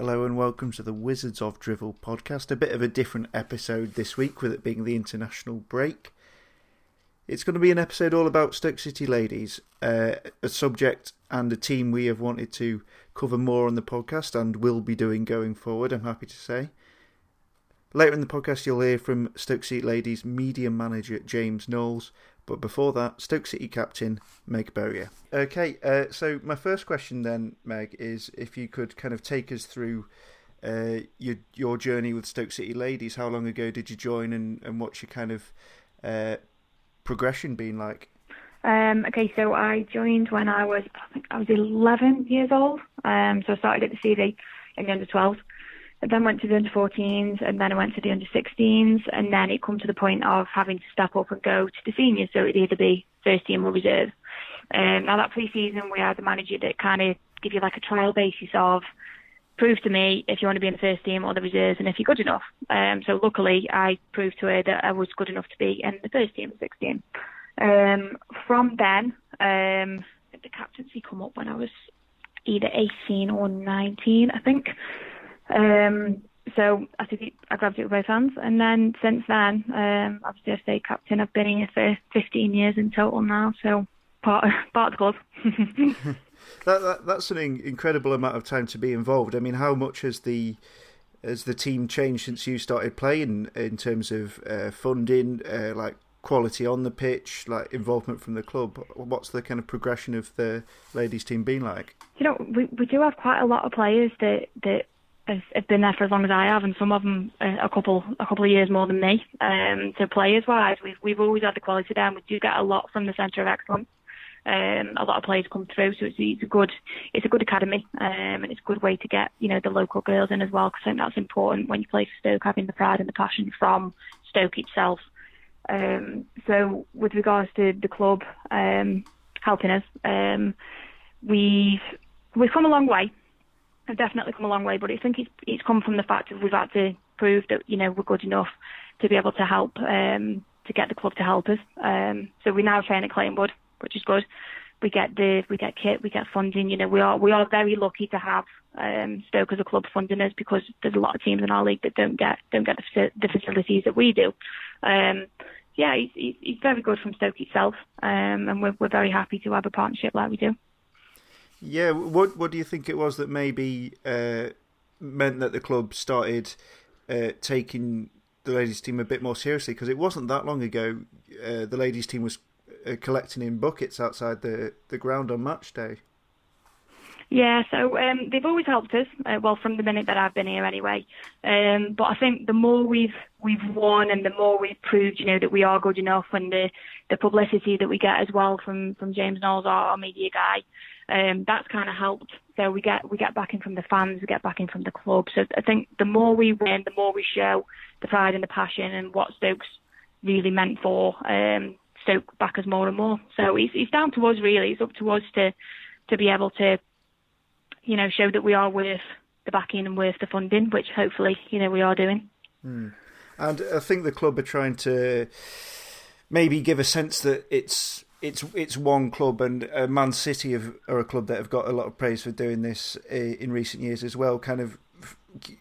Hello and welcome to the Wizards of Drivel podcast. A bit of a different episode this week with it being the international break. It's going to be an episode all about Stoke City Ladies, a subject and a team we have wanted to cover more on the podcast and will be doing going forward, I'm happy to say. Later in the podcast you'll hear from Stoke City Ladies media manager James Knowles, but before that, Stoke City captain Meg Bowyer. Okay, so my first question then, Meg, is if you could kind of take us through your journey with Stoke City Ladies. How long ago did you join, and what's your kind of progression been like? Okay, so I joined when I was 11 years old. So I started at the CD in the under-12s. I then went to the under-14s, and then I went to the under-16s, and then it come to the point of having to step up and go to the seniors, so it'd either be first team or reserve. Now that pre-season, we had a manager that kind of give you like a trial basis of prove to me if you want to be in the first team or the reserves and if you're good enough. So luckily, I proved to her that I was good enough to be in the first team, the sixth team. From then, the captaincy come up when I was either 18 or 19, I think. So I grabbed it with both hands, and then since then, obviously I stayed captain. I've been here for 15 years in total now, so part of the club. That's an incredible amount of time to be involved. I mean, how much has the team changed since you started playing in terms of funding, like quality on the pitch, like involvement from the club? What's the kind of progression of the ladies' team been like? You know, we do have quite a lot of players that have been there for as long as I have, and some of them a couple of years more than me. So players-wise, we've always had the quality there, and we do get a lot from the centre of excellence. A lot of players come through, so it's a good academy, and it's a good way to get the local girls in as well, because I think that's important when you play for Stoke, having the pride and the passion from Stoke itself. So with regards to the club helping us, we've come a long way. I've definitely come a long way, but I think it's come from the fact that we've had to prove that we're good enough to be able to help, to get the club to help us. So we now train at Clayton Wood, which is good. We get kit, we get funding. We are very lucky to have Stoke as a club funding us, because there's a lot of teams in our league that don't get the facilities that we do. Yeah, it's very good from Stoke itself, and we're very happy to have a partnership like we do. Yeah, what do you think it was that maybe meant that the club started taking the ladies' team a bit more seriously? Because it wasn't that long ago the ladies' team was collecting in buckets outside the ground on match day. Yeah, so they've always helped us, well, from the minute that I've been here anyway. But I think the more we've won and the more we've proved, that we are good enough, and the publicity that we get as well from James Knowles, our media guy, that's kind of helped. So we get backing from the fans, we get backing from the club. So I think the more we win, the more we show the pride and the passion and what Stoke's really meant for, Stoke back us more and more. So it's down to us, really. It's up to us to be able to, show that we are worth the backing and worth the funding, which hopefully, we are doing. Mm. And I think the club are trying to maybe give a sense that it's one club, and Man City are a club that have got a lot of praise for doing this in recent years as well, kind of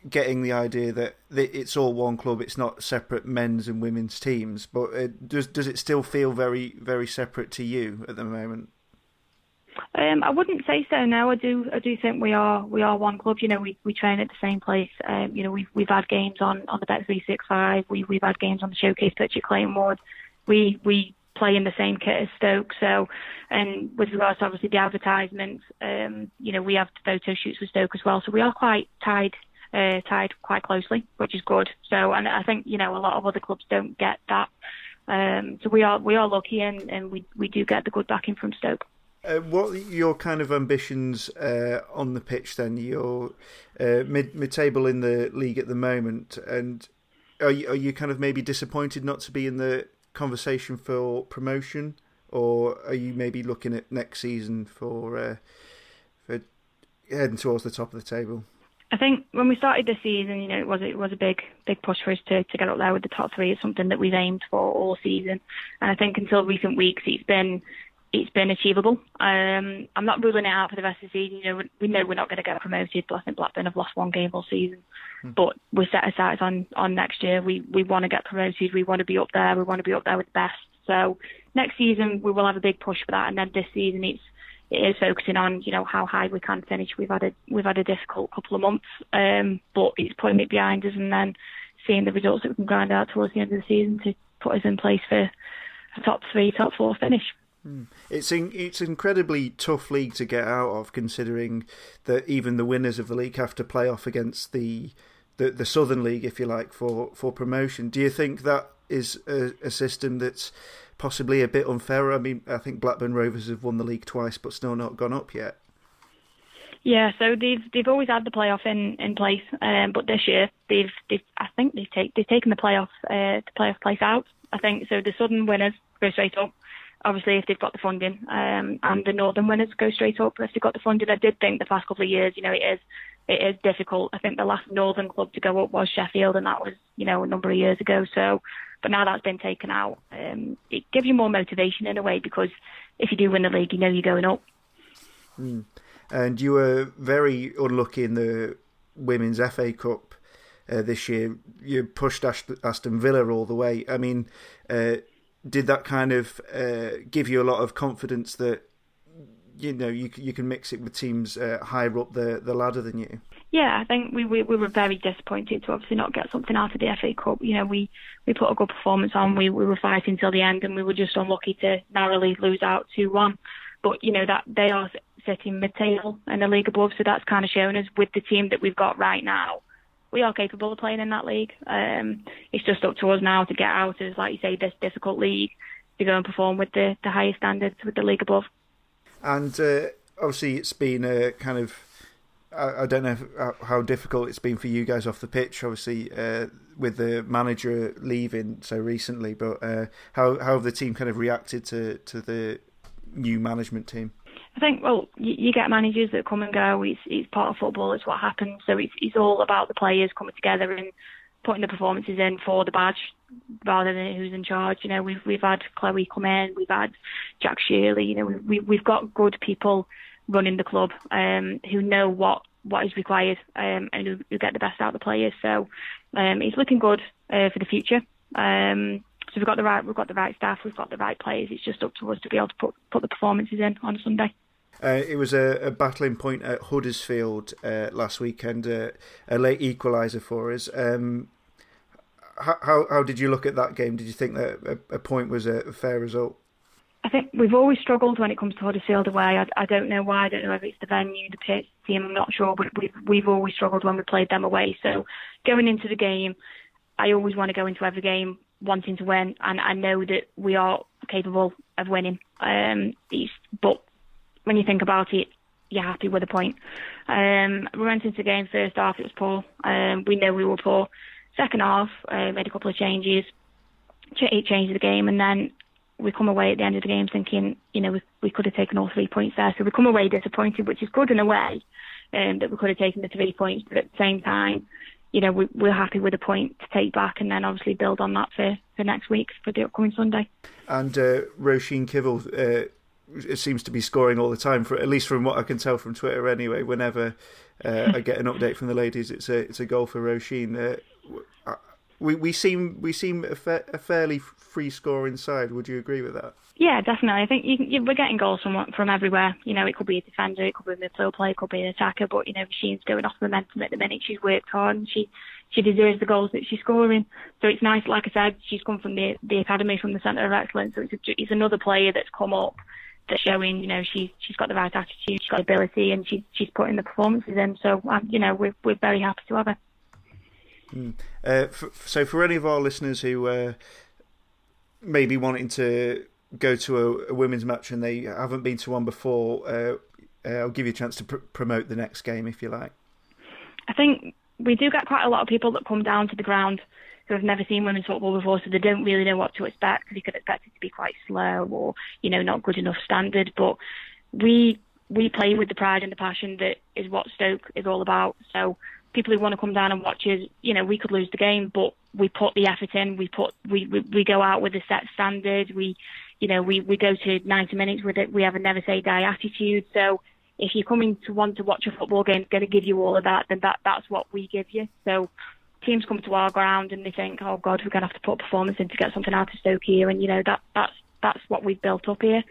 getting the idea that it's all one club, it's not separate men's and women's teams. But does it still feel very, very separate to you at the moment? I wouldn't say so. No, I do think we are one club. We train at the same place. We've had games on the Bet365. We've had games on the Showcase Pitch at Claymore. We play in the same kit as Stoke. So, and with regards to obviously the advertisements, we have photo shoots with Stoke as well. So we are quite tied quite closely, which is good. So, and I think a lot of other clubs don't get that. So we are lucky, and we do get the good backing from Stoke. What are your kind of ambitions on the pitch then? You're mid-table in the league at the moment, and are you kind of maybe disappointed not to be in the conversation for promotion, or are you maybe looking at next season for heading towards the top of the table? I think when we started this season, it was a big push for us to get up there with the top three. It's something that we've aimed for all season, and I think until recent weeks it's been it's been achievable. I'm not ruling it out for the rest of the season. You know, we know we're not going to get promoted. I think Blackburn have lost one game all season. But we set our sights on next year. We want to get promoted. We want to be up there. We want to be up there with the best. So next season, we will have a big push for that. And then this season, it is focusing on, you know, how high we can finish. We've had a difficult couple of months, but it's putting it behind us and then seeing the results that we can grind out towards the end of the season to put us in place for a top three, top four finish. It's incredibly tough league to get out of, considering that even the winners of the league have to play off against the Southern League, if you like, for promotion. Do you think that is a system that's possibly a bit unfair? I mean, I think Blackburn Rovers have won the league twice but still not gone up yet. Yeah, so they've always had the playoff in place, but this year they've taken the playoff place out, I think. So the Southern winners go straight up, obviously, if they've got the funding, and the Northern winners go straight up if they've got the funding. I did think the past couple of years, you know, it is difficult. I think the last Northern club to go up was Sheffield, and that was, you know, a number of years ago. So, but now that's been taken out, it gives you more motivation in a way, because if you do win the league, you know you're going up. And you were very unlucky in the Women's FA Cup this year. You pushed Aston Villa all the way. I mean, did that kind of give you a lot of confidence that, you know, you can mix it with teams higher up the ladder than you? Yeah, I think we were very disappointed to obviously not get something out of the FA Cup. You know, we put a good performance on. We were fighting till the end, and we were just unlucky to narrowly lose out 2-1. But, you know, that they are sitting mid-table in the league above, so that's kind of shown us with the team that we've got right now, we are capable of playing in that league. It's just up to us now to get out of, like you say, this difficult league to go and perform with the higher standards with the league above. And obviously it's been a kind of, I don't know how difficult it's been for you guys off the pitch, obviously, with the manager leaving so recently, but how have the team kind of reacted to the new management team? I think, well, you get managers that come and go. It's part of football. It's what happens. So it's all about the players coming together and putting the performances in for the badge, rather than who's in charge. You know, we've had Chloe come in. We've had Jack Shirley. You know, we've got good people running the club who know what is required and who get the best out of the players. So it's looking good for the future. So we've got the right staff. We've got the right players. It's just up to us to be able to put the performances in on Sunday. It was a battling point at Huddersfield last weekend, a late equaliser for us. How did you look at that game? Did you think that a point was a fair result? I think we've always struggled when it comes to Huddersfield away. I don't know why. I don't know whether it's the venue, the pitch, the team. I'm not sure, but we've always struggled when we played them away. So going into the game, I always want to go into every game wanting to win, and I know that we are capable of winning. But when you think about it, you're happy with a point. We went into the game, first half it was poor. We know we were poor. Second half, made a couple of changes. It changed the game, and then we come away at the end of the game thinking, you know, we could have taken all 3 points there. So we come away disappointed, which is good in a way, that we could have taken the 3 points, but at the same time, you know, we're happy with a point to take back, and then obviously build on that for next week, for the upcoming Sunday. And Roisin Kivell seems to be scoring all the time, for at least from what I can tell from Twitter anyway. Whenever I get an update from the ladies, it's a goal for Roisin. We seem a fairly free scoring side. Would you agree with that? Yeah, definitely. I think we're getting goals from everywhere. You know, it could be a defender, it could be a midfield player, it could be an attacker. But you know, Roisin's going off momentum at the minute. She's worked hard, and she deserves the goals that she's scoring. So it's nice. Like I said, she's come from the academy, from the Centre of Excellence. So it's another player that's come up, that's showing, you know, she's got the right attitude, she's got ability, and she's putting the performances in. So you know, we're very happy to have her. So for any of our listeners who may be wanting to go to a women's match and they haven't been to one before, I'll give you a chance to promote the next game, if you like. I think we do get quite a lot of people that come down to the ground who have never seen women's football before, so they don't really know what to expect. They could expect it to be quite slow or, you know, not good enough standard, but we play with the pride and the passion that is what Stoke is all about. So people who want to come down and watch us, you know, we could lose the game, but we put the effort in. We go out with a set standard. We, you know, we go to 90 minutes with it. We have a never say die attitude. So if you're coming to want to watch a football game, it's going to give you all of that, then that's what we give you. So teams come to our ground and they think, oh God, we're going to have to put performance in to get something out of Stoke here. And, you know, that's what we've built up here.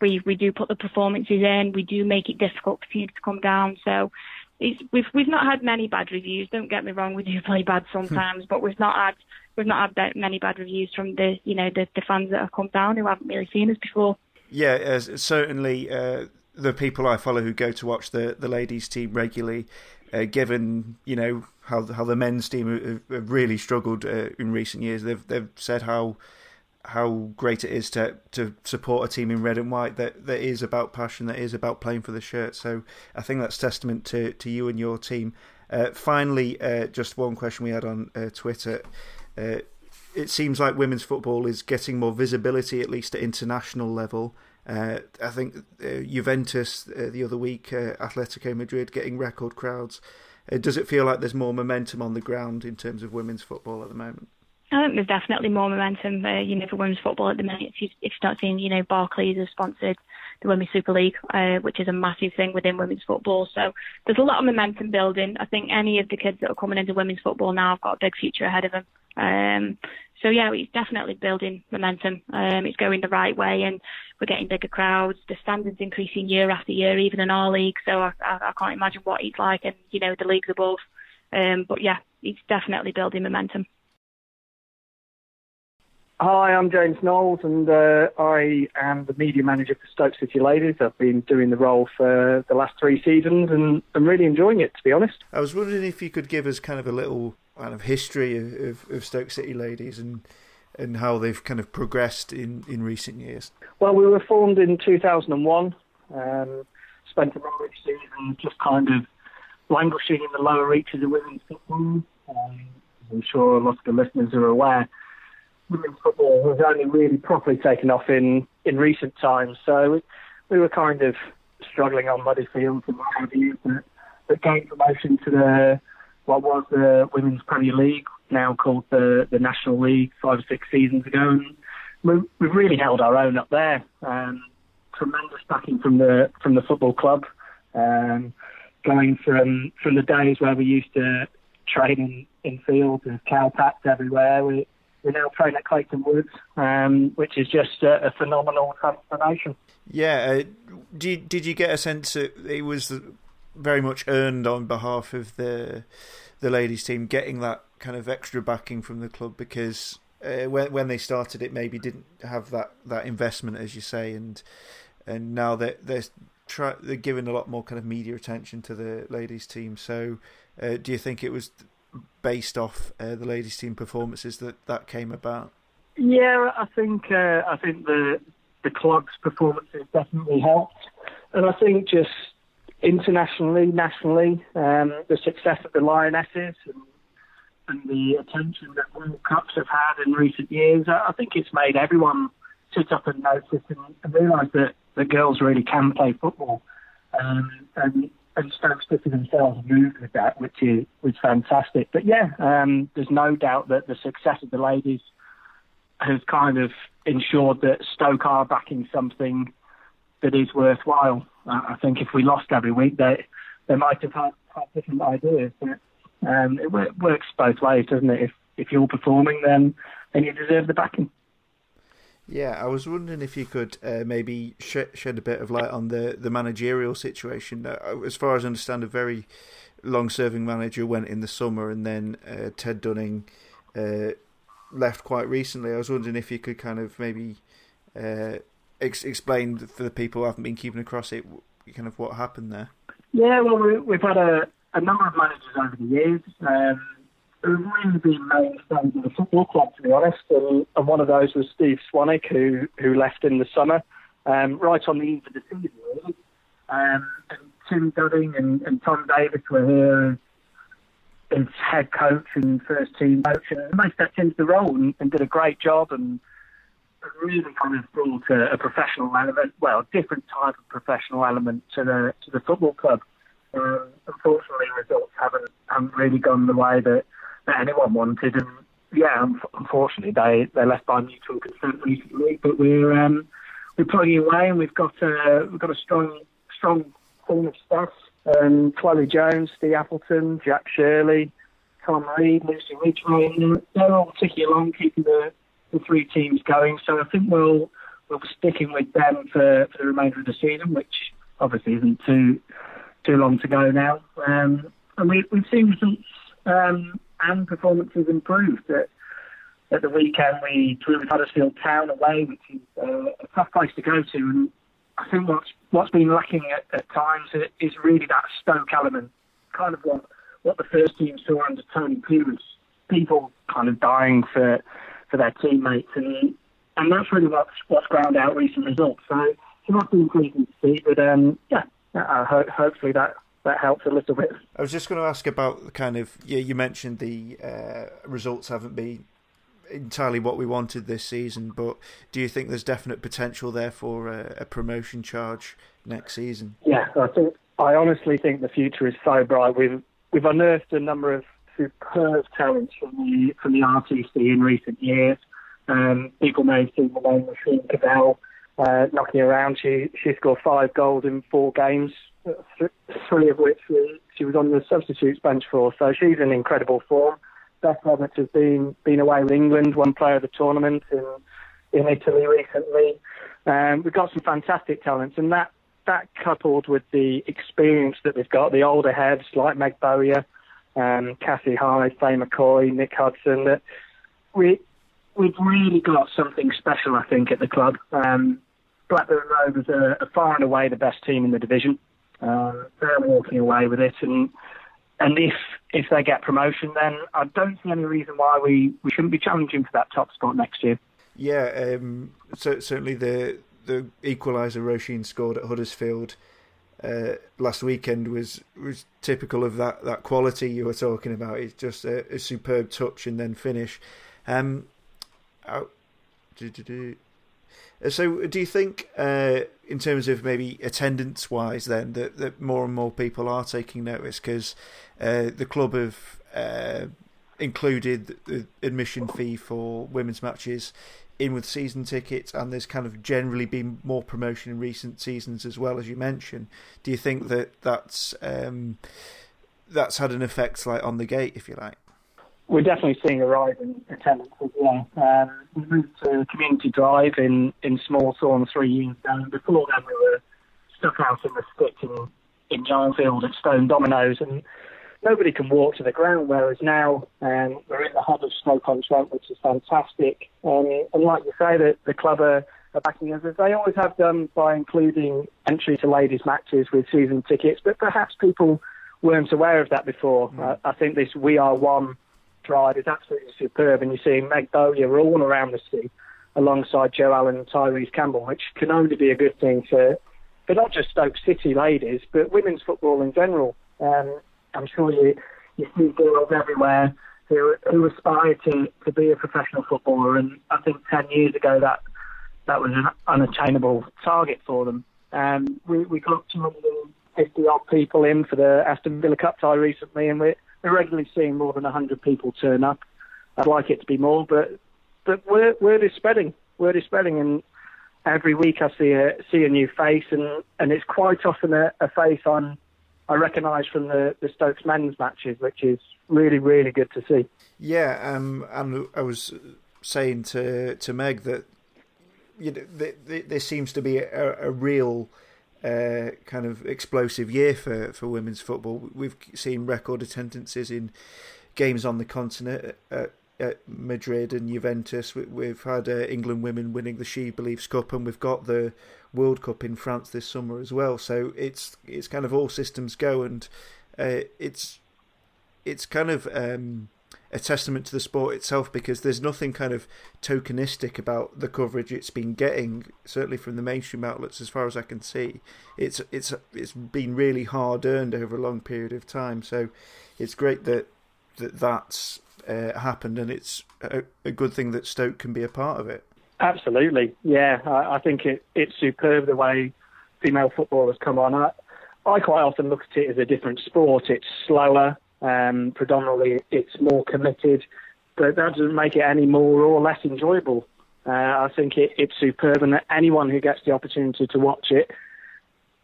We do put the performances in. We do make it difficult for teams to come down. So we've not had many bad reviews. Don't get me wrong, we do play bad sometimes, but we've not had many bad reviews from the fans that have come down who haven't really seen us before. Yeah, certainly the people I follow who go to watch the ladies' team regularly, given you know how the men's team have really struggled in recent years, they've said how great it is to support a team in red and white that is about passion, that is about playing for the shirt. So I think that's testament to you and your team. Finally, just one question we had on Twitter. It seems like women's football is getting more visibility, at least at international level. I think Juventus the other week, Atletico Madrid getting record crowds. Does it feel like there's more momentum on the ground in terms of women's football at the moment? I think there's definitely more momentum, for women's football at the minute. If you're not seeing, Barclays have sponsored the Women's Super League, which is a massive thing within women's football. So there's a lot of momentum building. I think any of the kids that are coming into women's football now have got a big future ahead of them. So yeah, it's definitely building momentum. It's going the right way, and we're getting bigger crowds. The standard's increasing year after year, even in our league. So I can't imagine what it's like in the leagues above. But yeah, it's definitely building momentum. Hi, I'm James Knowles, and I am the media manager for Stoke City Ladies. I've been doing the role for the last three seasons, and I'm really enjoying it, to be honest. I was wondering if you could give us kind of a little kind of history of Stoke City Ladies and how they've kind of progressed in recent years. Well, we were formed in 2001, spent the whole season just kind of languishing in the lower reaches of women's football. I'm sure a lot of the listeners are aware. Women's football has only really properly taken off in recent times, so we were kind of struggling on muddy fields and what have you, but gained promotion to the Women's Premier League, now called the National League, 5 or 6 seasons ago, and we've really held our own up there. Tremendous backing from the football club, going from the days where we used to train in fields and cow packs everywhere. We now train at Clayton Wood, which is just a phenomenal transformation. Yeah, did you get a sense that it was very much earned on behalf of the ladies' team, getting that kind of extra backing from the club? Because when they started, it maybe didn't have that investment, as you say, and now they're giving a lot more kind of media attention to the ladies' team. So, do you think it was based off the ladies' team performances that came about? Yeah, I think the club's performances definitely helped, and I think just internationally, nationally, the success of the Lionesses and the attention that World Cups have had in recent years, I think it's made everyone sit up and notice and realise that the girls really can play football, and Stoke City themselves moved with that, which is fantastic. But yeah, there's no doubt that the success of the ladies has kind of ensured that Stoke are backing something that is worthwhile. I think if we lost every week, they might have had different ideas. But it works both ways, doesn't it? If you're performing, then you deserve the backing. Yeah, I was wondering if you could maybe shed a bit of light on the managerial situation. As far as I understand, a very long-serving manager went in the summer, and then Tim Dudding left quite recently. I was wondering if you could kind of maybe explain for the people who haven't been keeping across it, kind of what happened there. Yeah, well, we've had a number of managers over the years. Who've really been mainstays of the football club, to be honest, and one of those was Steve Swanick, who left in the summer, right on the eve of the season, really. And Tim Dudding and Tom Davis were here as head coach and first team coach, and they stepped into the role and did a great job, and really kind of brought a professional element, well, a different type of professional element to the football club. Unfortunately, results haven't really gone the way that anyone wanted, and yeah, unfortunately they left by mutual consent recently. But we're we're plugging away, and we've got a strong team of staff. Chloe Jones, Steve Appleton, Jack Shirley, Tom Reed, Lucy Ridgeway, they're all ticking along, keeping the three teams going. So I think we'll be sticking with them for the remainder of the season, which obviously isn't too long to go now. And we've seen results and performances improved. At the weekend, we drew with Huddersfield Town away, which is a tough place to go to. And I think what's been lacking at times is really that Stoke element, kind of what the first team saw under Tony Pugh, was people kind of dying for their teammates, and that's really what's ground out recent results. So it's not been pleasing to see, but hopefully that helps a little bit. I was just going to ask about the kind of, you mentioned the results haven't been entirely what we wanted this season, but do you think there's definite potential there for a promotion charge next season? Yeah, I honestly think the future is so bright. We've unearthed a number of superb talents from the RTC in recent years. People may have seen the name Roisin Kivell knocking around. She scored 5 goals in 4 games, 3 of which she was on the substitutes bench for. So she's in incredible form. Beth Roberts has been away with England, won player of the tournament in Italy recently. We've got some fantastic talents, and that coupled with the experience that we've got, the older heads like Meg Bowyer, Cassie, Harley, Faye McCoy, Nick Hudson, that we've really got something special, I think, at the club. Blackburn Road was a far and away the best team in the division. They're walking away with it, and if they get promotion, then I don't see any reason why we shouldn't be challenging for that top spot next year. Yeah, so certainly the equaliser Roisin scored at Huddersfield last weekend was typical of that quality you were talking about. It's just a superb touch and then finish. So do you think, in terms of maybe attendance-wise then, that more and more people are taking notice? Because the club have included the admission fee for women's matches in with season tickets, and there's kind of generally been more promotion in recent seasons as well, as you mentioned. Do you think that's had an effect, like, on the gate, if you like? We're definitely seeing a rise in attendance as well. We moved to a community drive in Smallthorne 3 years ago, and before then we were stuck out in the stick in Jarlfield at Stone Dominoes, and nobody can walk to the ground, whereas now we're in the hub of Stoke-on-Trent, which is fantastic. And like you say, the club are backing us, as they always have done, by including entry to ladies' matches with season tickets, but perhaps people weren't aware of that before. I think this We Are One drive is absolutely superb, and you see Meg Bowyer all around the city alongside Jo Allen and Tyrese Campbell, which can only be a good thing for not just Stoke City Ladies, but women's football in general. I'm sure you see girls everywhere who aspire to be a professional footballer, and I think 10 years ago that was an unattainable target for them. We got 250-odd people in for the Aston Villa Cup tie recently, and we're regularly seeing more than 100 people turn up. I'd like it to be more, but word is spreading. Word is spreading, and every week I see a new face, and it's quite often a face I recognise from the Stoke's men's matches, which is really, really good to see. Yeah, and I was saying to Meg that there seems to be a real kind of explosive year for women's football. We've seen record attendances in games on the continent at Madrid and Juventus. We've had England women winning the She Believes Cup, and we've got the World Cup in France this summer as well. So it's kind of all systems go, and it's kind of a testament to the sport itself, because there's nothing kind of tokenistic about the coverage it's been getting, certainly from the mainstream outlets, as far as I can see. It's been really hard earned over a long period of time, so it's great that's happened, and it's a good thing that Stoke can be a part of it. Absolutely, yeah. I think it's superb the way female football has come on. I quite often look at it as a different sport. It's slower. Predominantly it's more committed, but that doesn't make it any more or less enjoyable. I think it's superb, and that anyone who gets the opportunity to watch it,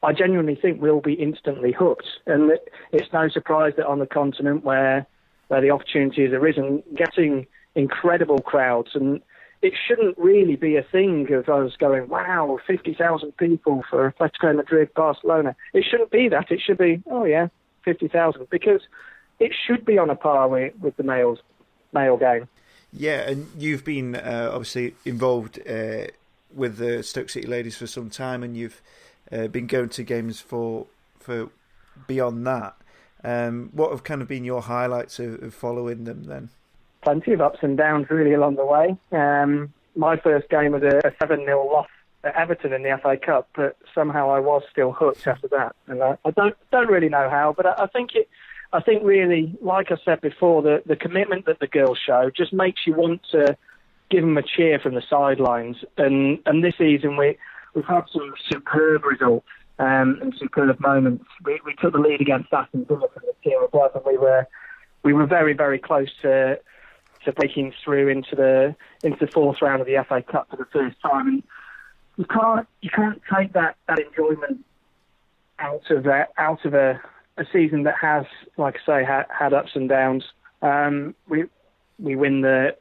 I genuinely think will be instantly hooked. And it's no surprise that on the continent where the opportunity has arisen, getting incredible crowds, and it shouldn't really be a thing of us going, wow, 50,000 people for Atletico Madrid, Barcelona. It shouldn't be that. It should be, oh yeah, 50,000, because it should be on a par with the male game. Yeah, and you've been obviously involved with the Stoke City Ladies for some time, and you've been going to games for beyond that. What have kind of been your highlights of following them then? Plenty of ups and downs really along the way. My first game was a 7-0 loss at Everton in the FA Cup, but somehow I was still hooked after that. And I don't really know how, but I think really, like I said before, the commitment that the girls show just makes you want to give them a cheer from the sidelines. And this season we've had some superb results and superb moments. We took the lead against Aston Villa from the tier above, and we were very, very close to breaking through into the fourth round of the FA Cup for the first time. And you can't take that enjoyment out of a season that has, like I say, had ups and downs. We win the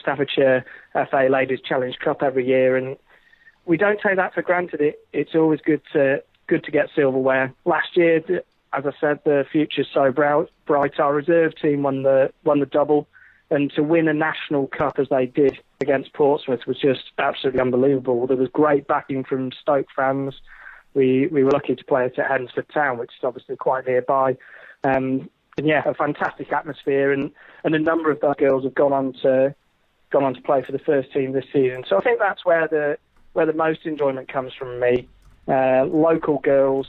Staffordshire FA Ladies Challenge Cup every year, and we don't take that for granted. It's always good to get silverware. Last year, as I said, the future's so bright. Our reserve team won the double, and to win a national cup as they did against Portsmouth was just absolutely unbelievable. There was great backing from Stoke fans. We were lucky to play it at Huddersfield Town, which is obviously quite nearby. And yeah, a fantastic atmosphere, and a number of those girls have gone on to play for the first team this season. So I think that's where the most enjoyment comes from me. Local girls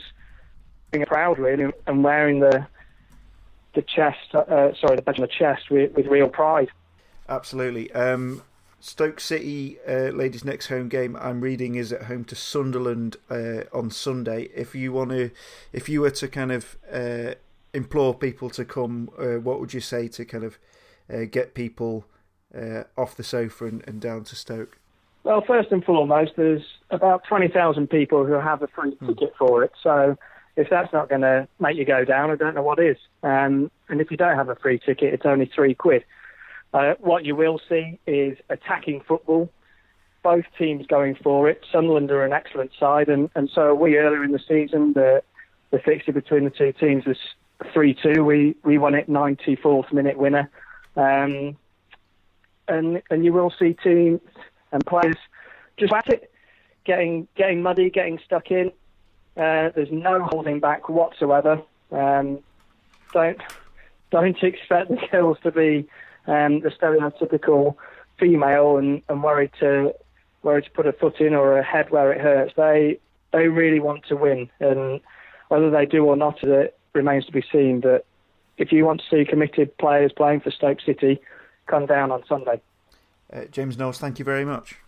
being proud, really, and wearing the badge on the chest with real pride. Absolutely. Stoke City ladies' next home game, I'm reading, is at home to Sunderland on Sunday. If you were to kind of implore people to come, what would you say to kind of get people off the sofa and down to Stoke? Well, first and foremost, there's about 20,000 people who have a free ticket for it. So if that's not going to make you go down, I don't know what is. And if you don't have a free ticket, it's only £3. What you will see is attacking football, both teams going for it. Sunderland are an excellent side, and so are we. Earlier in the season, the fixture between the two teams was 3-2. We won it 94th minute winner. And you will see teams and players just at it, getting muddy, getting stuck in. There's no holding back whatsoever. Don't expect the girls to be the stereotypical female and worried to put a foot in or a head where it hurts. They really want to win, and whether they do or not, it remains to be seen. But if you want to see committed players playing for Stoke City, come down on Sunday. James Knowles, thank you very much.